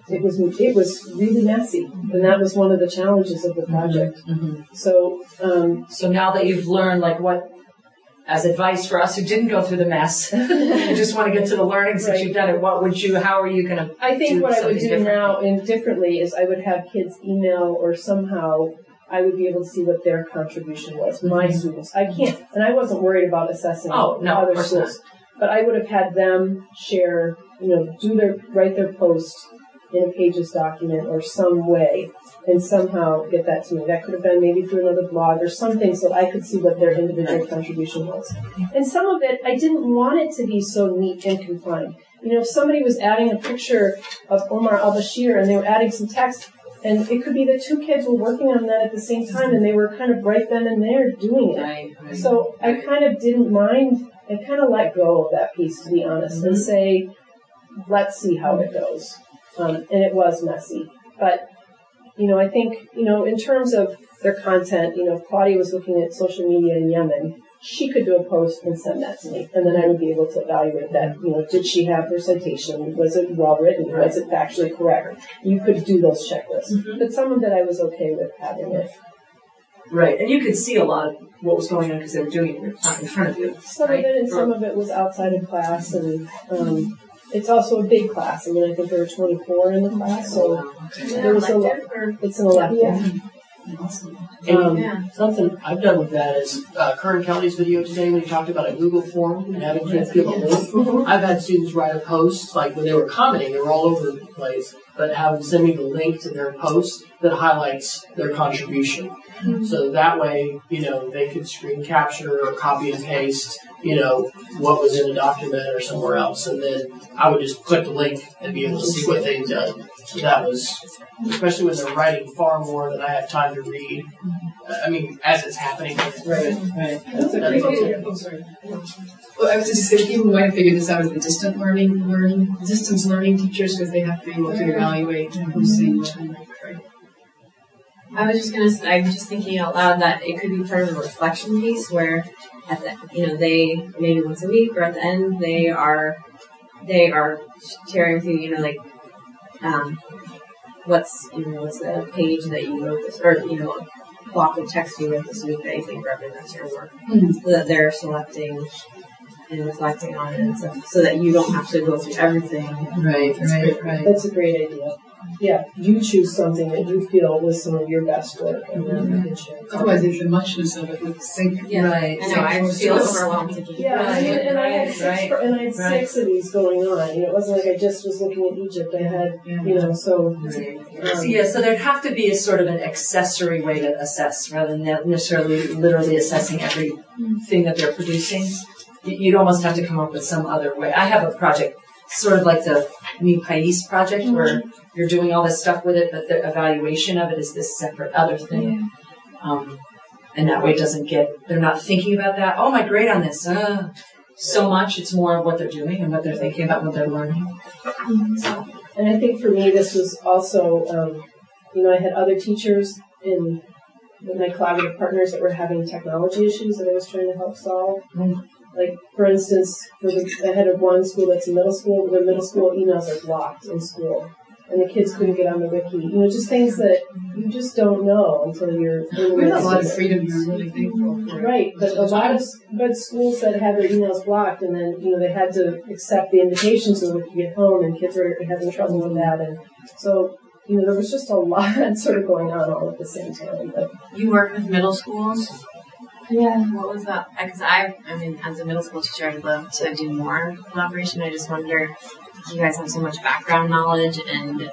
It was really messy, and that was one of the challenges of the project. Mm-hmm. So now that you've learned, like, what, as advice for us who didn't go through the mess, and just want to get to the learning since you've done it, how are you going to? I think what I would do now and differently is I would have kids email or somehow. I would be able to see what their contribution was, my students. I can't, and I wasn't worried about assessing other schools. But I would have had them share, write their post in a Pages document or some way, and somehow get that to me. That could have been maybe through another blog or something so that I could see what their individual contribution was. And some of it, I didn't want it to be so neat and confined. If somebody was adding a picture of Omar al-Bashir and they were adding some text, and it could be that two kids were working on that at the same time, and they were kind of right then and there doing it. Right. So I kind of didn't mind. I kind of let go of that piece, to be honest, and say, let's see how it goes. And it was messy. But, I think, in terms of their content, if Claudia was looking at social media in Yemen, she could do a post and send that to me, and then I would be able to evaluate that. Did she have her citation? Was it well written? Right. Was it factually correct? You could do those checklists. Mm-hmm. But some of it I was okay with having it. Right, and you could see a lot of what was going on because they were doing it in front of you. Some of it, and some of it was outside of class, and it's also a big class. I think there were 24 in the class, so there was a lot. It's an elective. Yeah. Awesome. Something I've done with that is Kern Kelly's video today when you talked about a Google form and having kids give a link. I've had students write a post, like when they were commenting, they were all over the place, but have them send me the link to their post that highlights their contribution. Mm-hmm. So that way, they could screen capture or copy and paste, what was in a document or somewhere else, and then I would just click the link and be able to see what they'd done. So that was, especially when they're writing far more than I have time to read. As it's happening. Right. That's a great idea. Well, I was just thinking we might have figured this out as the distance learning teachers because they have to be able to evaluate who's saying what. I was just thinking out loud that it could be part of a reflection piece where, at the, they maybe once a week or at the end they are sharing through, what's the page that you wrote this, or block of text you wrote this week that you think represents your work, so that they're selecting and reflecting on it, and so that you don't have to go through everything. Right. That's a great idea. Yeah, you choose something that you feel was some of your best work. Otherwise, it's the muchness of it would sink. Yeah. Right. I know, I feel overwhelmed. I had six of these going on. It wasn't like I just was looking at Egypt. I had, so... Right. So there'd have to be a sort of an accessory way to assess, rather than necessarily literally assessing everything that they're producing. You'd almost have to come up with some other way. I have a project, sort of like the New Pais project, where you're doing all this stuff with it, but the evaluation of it is this separate other thing. And that way it doesn't they're not thinking about that. Oh, my grade on this. So much. It's more of what they're doing and what they're thinking about, what they're learning. So. And I think for me, this was also, I had other teachers with my collaborative partners that were having technology issues that I was trying to help solve. Mm-hmm. Like, for instance, for the head of one school that's a middle school, where middle school emails are blocked in school, and the kids couldn't get on the wiki. Just things that you just don't know until you're... We had a lot of freedom. You're really thankful for. Right, but a lot of schools that had their emails blocked, and then, they had to accept the invitation to the wiki at home, and kids were having trouble with that. And so, there was just a lot sort of going on all at the same time. But you work with middle schools? Yeah. What was that? Because as a middle school teacher, I'd love to do more collaboration. I just wonder, you guys have so much background knowledge and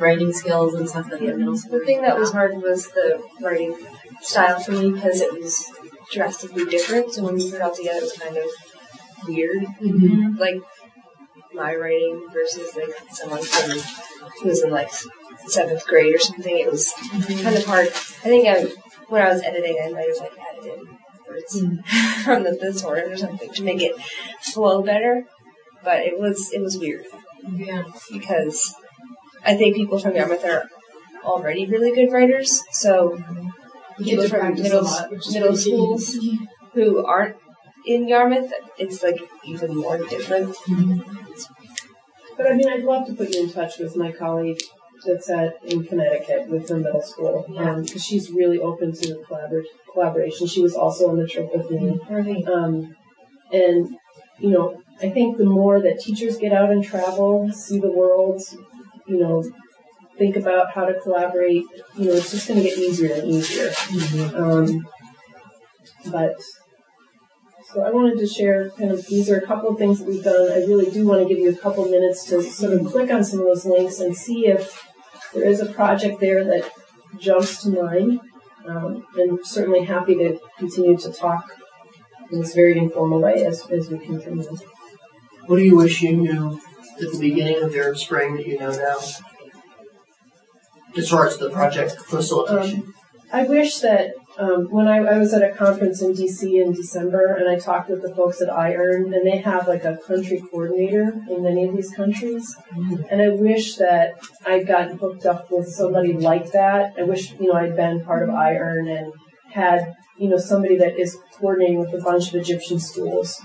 writing skills and stuff that the middle school. The thing that was hard was the writing style for me because it was drastically different. So when we put it all together, it was kind of weird. Mm-hmm. Like my writing versus like someone who was in like seventh grade or something. It was kind of hard. I think when I was editing, I might have added in words from the thesaurus or something to make it flow better. but it was weird. Yeah. Because I think people from Yarmouth are already really good writers, so people from middle schools who aren't in Yarmouth, it's like even more different. Mm-hmm. But I mean, I'd love to put you in touch with my colleague that's in Connecticut with her middle school, because she's really open to collaboration. She was also on the trip with me. Mm-hmm. And, you know, I think the more that teachers get out and travel, see the world, you know, think about how to collaborate, you know, it's just going to get easier and easier. Mm-hmm. But... So I wanted to share kind of, these are a couple of things that we've done. I really do want to give you a couple minutes to sort of click on some of those links and see if there is a project there that jumps to mind. I'm certainly happy to continue to talk in this very informal way as we continue. What do you wish you knew at the beginning of the Arab Spring that you know now, as far as the project facilitation? I wish that when I was at a conference in D.C. in December, and I talked with the folks at IEARN, and they have like a country coordinator in many of these countries, and I wish that I'd gotten hooked up with somebody like that. I wish, you know, I'd been part of IEARN and had, you know, somebody that is coordinating with a bunch of Egyptian schools.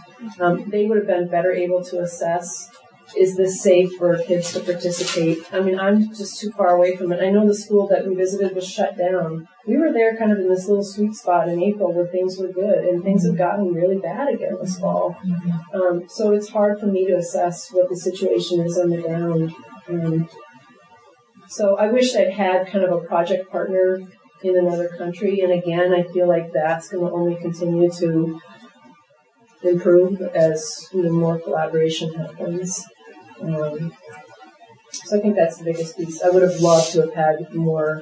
They would have been better able to assess, is this safe for kids to participate? I mean, I'm just too far away from it. I know the school that we visited was shut down. We were there kind of in this little sweet spot in April where things were good, and things have gotten really bad again this fall. So it's hard for me to assess what the situation is on the ground. So I wish I'd had kind of a project partner in another country, and again, I feel like that's going to only continue to improve as, you know, more collaboration happens. So I think that's the biggest piece. I would have loved to have had more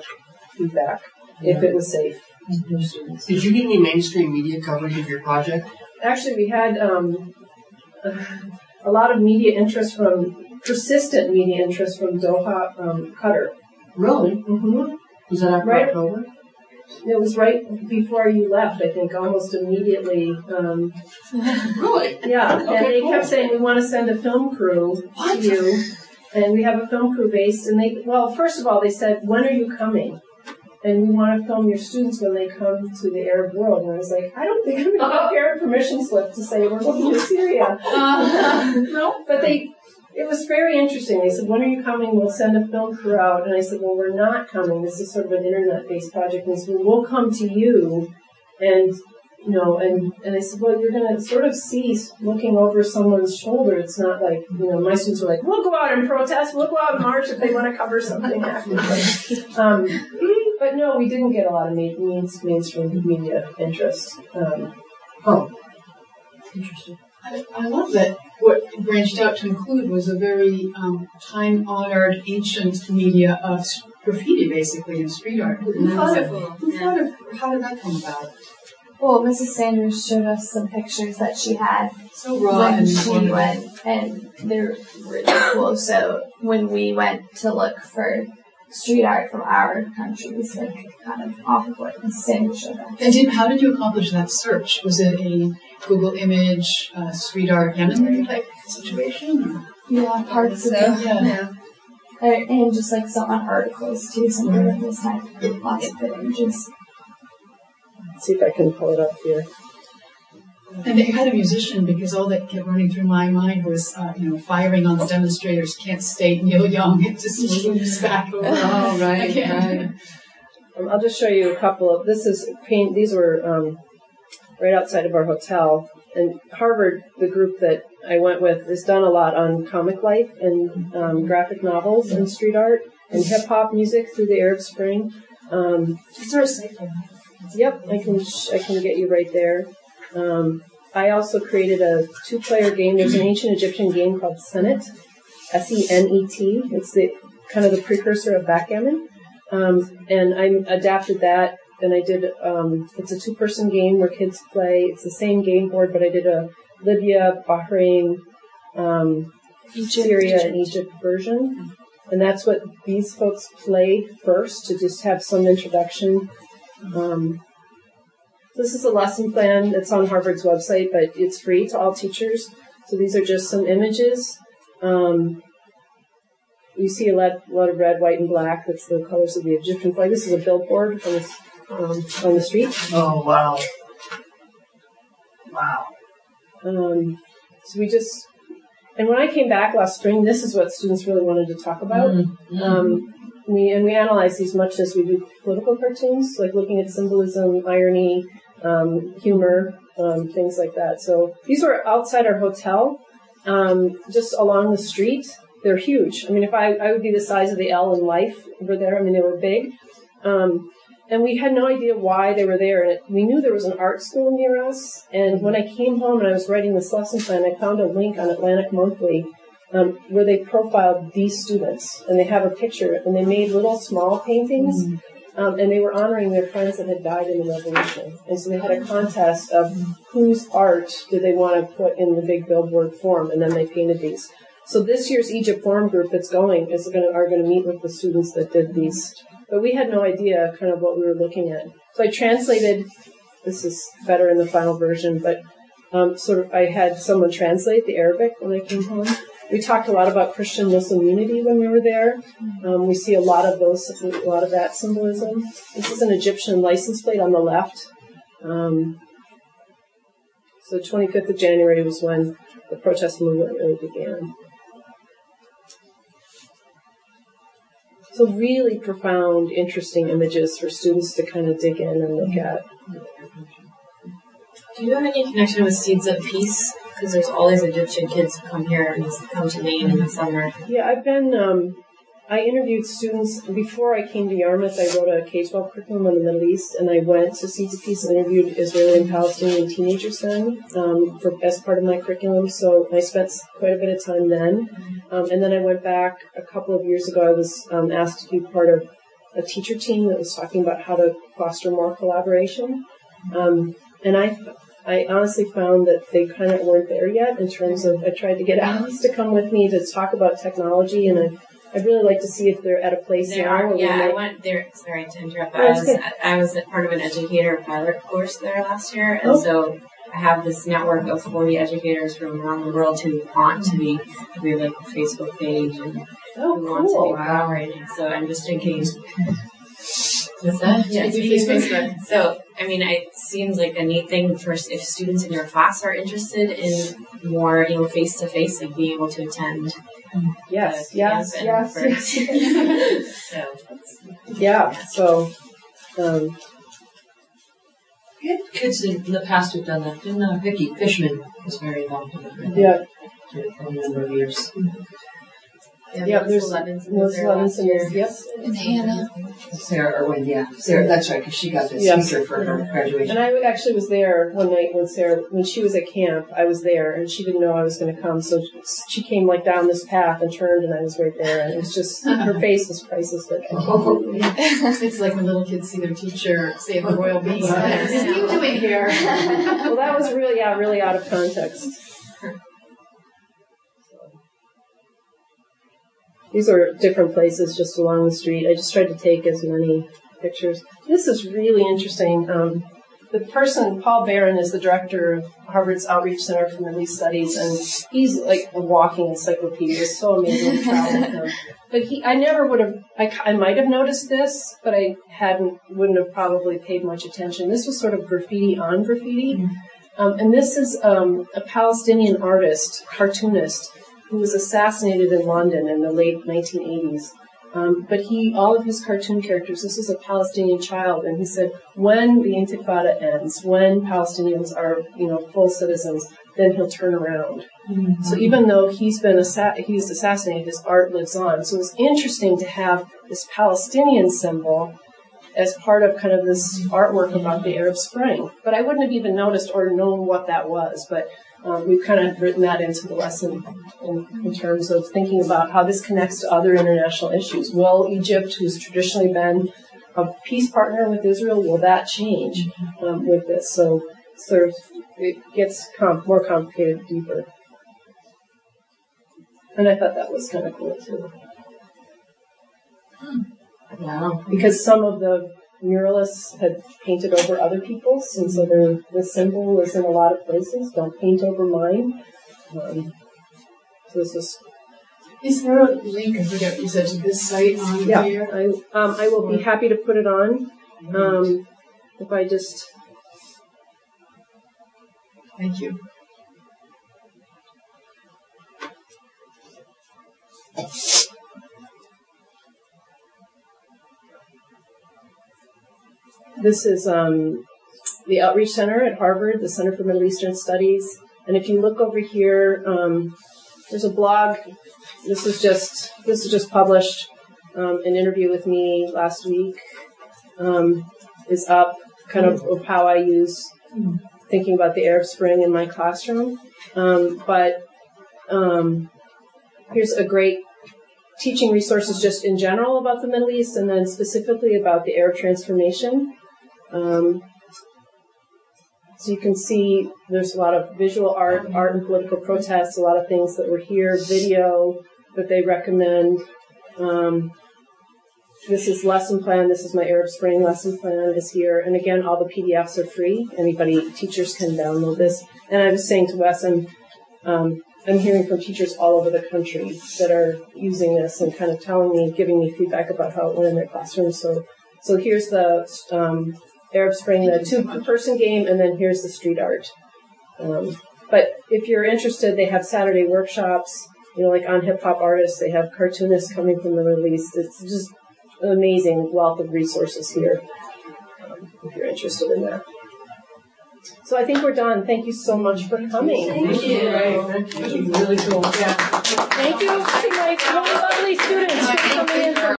feedback if it was safe. Mm-hmm. Did you get any mainstream media coverage of your project? Actually, we had a lot of persistent media interest from Doha, Qatar. Really? Mm-hmm. Was that after October? It was right before you left, I think, almost immediately. Really? Yeah. Okay, and they kept saying, we want to send a film crew to you. And we have a film crew based. And they, well, first of all, they said, when are you coming? And we want to film your students when they come to the Arab world. And I was like, I don't think I'm going to prepare a permission slip to say we're going to Syria. No? But it was very interesting. They said, when are you coming? We'll send a film crew out. And I said, well, we're not coming. This is sort of an internet-based project. And they said, we'll come to you. And, you know, and I said, well, you're going to sort of see looking over someone's shoulder. It's not like, you know, my students were like, we'll go out and protest. We'll go out and march if they want to cover something after. But no, we didn't get a lot of mainstream media interest. Interesting. I love that what branched out to include was a very time-honored, ancient media of graffiti, basically, and street art. How did that come about? Well, Mrs. Sanders showed us some pictures that she had when she went, and they're really cool. So when we went to look for street art from our countries, like kind of off of what Miss Sanders showed us. And how did you accomplish that search? Was it a Google image, street art Yemen type situation? Yeah, parts of it. Yeah. And just like some articles too, something of this type. Lots of good images. Let's see if I can pull it up here. And they had a musician, because all that kept running through my mind was, firing on the demonstrators, can't stay Neil Young. It just moves back over. Oh, right, again. Right. I'll just show you a couple of, these were right outside of our hotel. And Harvard, the group that I went with, has done a lot on comic life and graphic novels and street art and hip-hop music through the Arab Spring. It's our cipher. Yep, I can get you right there. I also created a 2-player game. There's an ancient Egyptian game called Senet, S-E-N-E-T. It's the precursor of backgammon. And I adapted that, and I did, it's a 2-person game where kids play. It's the same game board, but I did a Libya, Bahrain, Syria, and Egypt version. And that's what these folks played first to just have some introduction. This is a lesson plan that's on Harvard's website, but it's free to all teachers. So these are just some images. You see a lot of red, white, and black. That's the colors of the Egyptian flag. This is a billboard on the street. Oh, wow. Wow. So we just... And when I came back last spring, this is what students really wanted to talk about. Mm-hmm. We analyze these much as we do political cartoons, like looking at symbolism, irony, humor, things like that. So these were outside our hotel, just along the street. They're huge. I mean, if I would be the size of the L in life over there. I mean, they were big. And we had no idea why they were there. And we knew there was an art school near us. And when I came home and I was writing this lesson plan, I found a link on Atlantic Monthly where they profiled these students. And they have a picture. And they made little small paintings. Mm-hmm. And they were honoring their friends that had died in the revolution. And so they had a contest of whose art did they want to put in the big billboard form. And then they painted these. So this year's Egypt Forum group that's going are going to meet with the students that did these. But we had no idea kind of what we were looking at. So I translated, this is better in the final version, but I had someone translate the Arabic when I came home. We talked a lot about Christian-Muslim unity when we were there. We see a lot of that symbolism. This is an Egyptian license plate on the left. So 25th of January was when the protest movement really began. So really profound, interesting images for students to kind of dig in and look at. Do you have any connection with Seeds of Peace? Because there's all these Egyptian kids who come here and come to Maine in the summer. Yeah, I interviewed students. Before I came to Yarmouth, I wrote a K-12 curriculum on the Middle East, and I went to Seeds of Peace and interviewed Israeli and Palestinian teenagers then as part of my curriculum. So I spent quite a bit of time then. And then I went back a couple of years ago. I was asked to be part of a teacher team that was talking about how to foster more collaboration. And I honestly found that they kind of weren't there yet in terms of I tried to get Alice to come with me to talk about technology, and I'd really like to see if they're at a place there now. I went there. Sorry to interrupt. But I was part of an educator pilot course there last year, and so I have this network of 40 educators from around the world who want to be. We have like a Facebook page, and who want to be collaborating. So I'm just engaged. What's that? Yeah, Facebook. So I mean, it seems like a neat thing for if students in your class are interested in more, face to face, like being able to attend. Yes. We had kids in the past who've done that. Didn't Vicky Fishman was very involved in that. Yeah. For a number of years. Yeah, there's Levinson. Yep. And Hannah. Sarah Irwin, yeah. Sarah, that's right, because she got this teacher for her graduation. And I actually was there one night when she was at camp, I was there, and she didn't know I was going to come, so she came like down this path and turned, and I was right there, and it was just, her face was priceless. It's like when little kids see their teacher say the royal beast. What is he doing here? Well, that was really out of context. These are different places just along the street. I just tried to take as many pictures. This is really interesting. The person, Paul Barron, is the director of Harvard's Outreach Center for Middle East Studies, and he's like a walking encyclopedia. It's so amazing to travel with him. But I might have noticed this, but I wouldn't have probably paid much attention. This was sort of graffiti on graffiti. And this is a Palestinian artist, cartoonist, who was assassinated in London in the late 1980s. But all of his cartoon characters, this was a Palestinian child, and he said, when the Intifada ends, when Palestinians are, full citizens, then he'll turn around. Mm-hmm. So even though he's assassinated, his art lives on. So it was interesting to have this Palestinian symbol as part of kind of this artwork about the Arab Spring. But I wouldn't have even noticed or known what that was, but we've kind of written that into the lesson in terms of thinking about how this connects to other international issues. Will Egypt, who's traditionally been a peace partner with Israel, will that change with this? So sort of it gets more complicated, deeper. And I thought that was kind of cool, too. Wow. Because some of the muralists had painted over other people's, and so the symbol was in a lot of places. Don't paint over mine. So this is. Is there a link? I forget. You said to this site on here. Yeah, I will be happy to put it on. If I just. Thank you. This is the Outreach Center at Harvard, the Center for Middle Eastern Studies. And if you look over here, there's a blog. This is just published. An interview with me last week is up, kind of how I use thinking about the Arab Spring in my classroom. But here's a great teaching resources just in general about the Middle East and then specifically about the Arab transformation. So you can see there's a lot of visual art and political protests, a lot of things that were here, video that they recommend. This is lesson plan. This is my Arab Spring lesson plan is here. And again, all the PDFs are free. Teachers can download this. And I was saying to Wes, I'm hearing from teachers all over the country that are using this and kind of giving me feedback about how it went in their classroom. So here's the Arab Spring, the two-person game, and then here's the street art. But if you're interested, they have Saturday workshops, like on hip-hop artists. They have cartoonists coming from the Middle East. It's just an amazing wealth of resources here, if you're interested in that. So I think we're done. Thank you so much for coming. Thank you. Thank you. Really cool. Yeah. Thank you to my lovely students for coming in.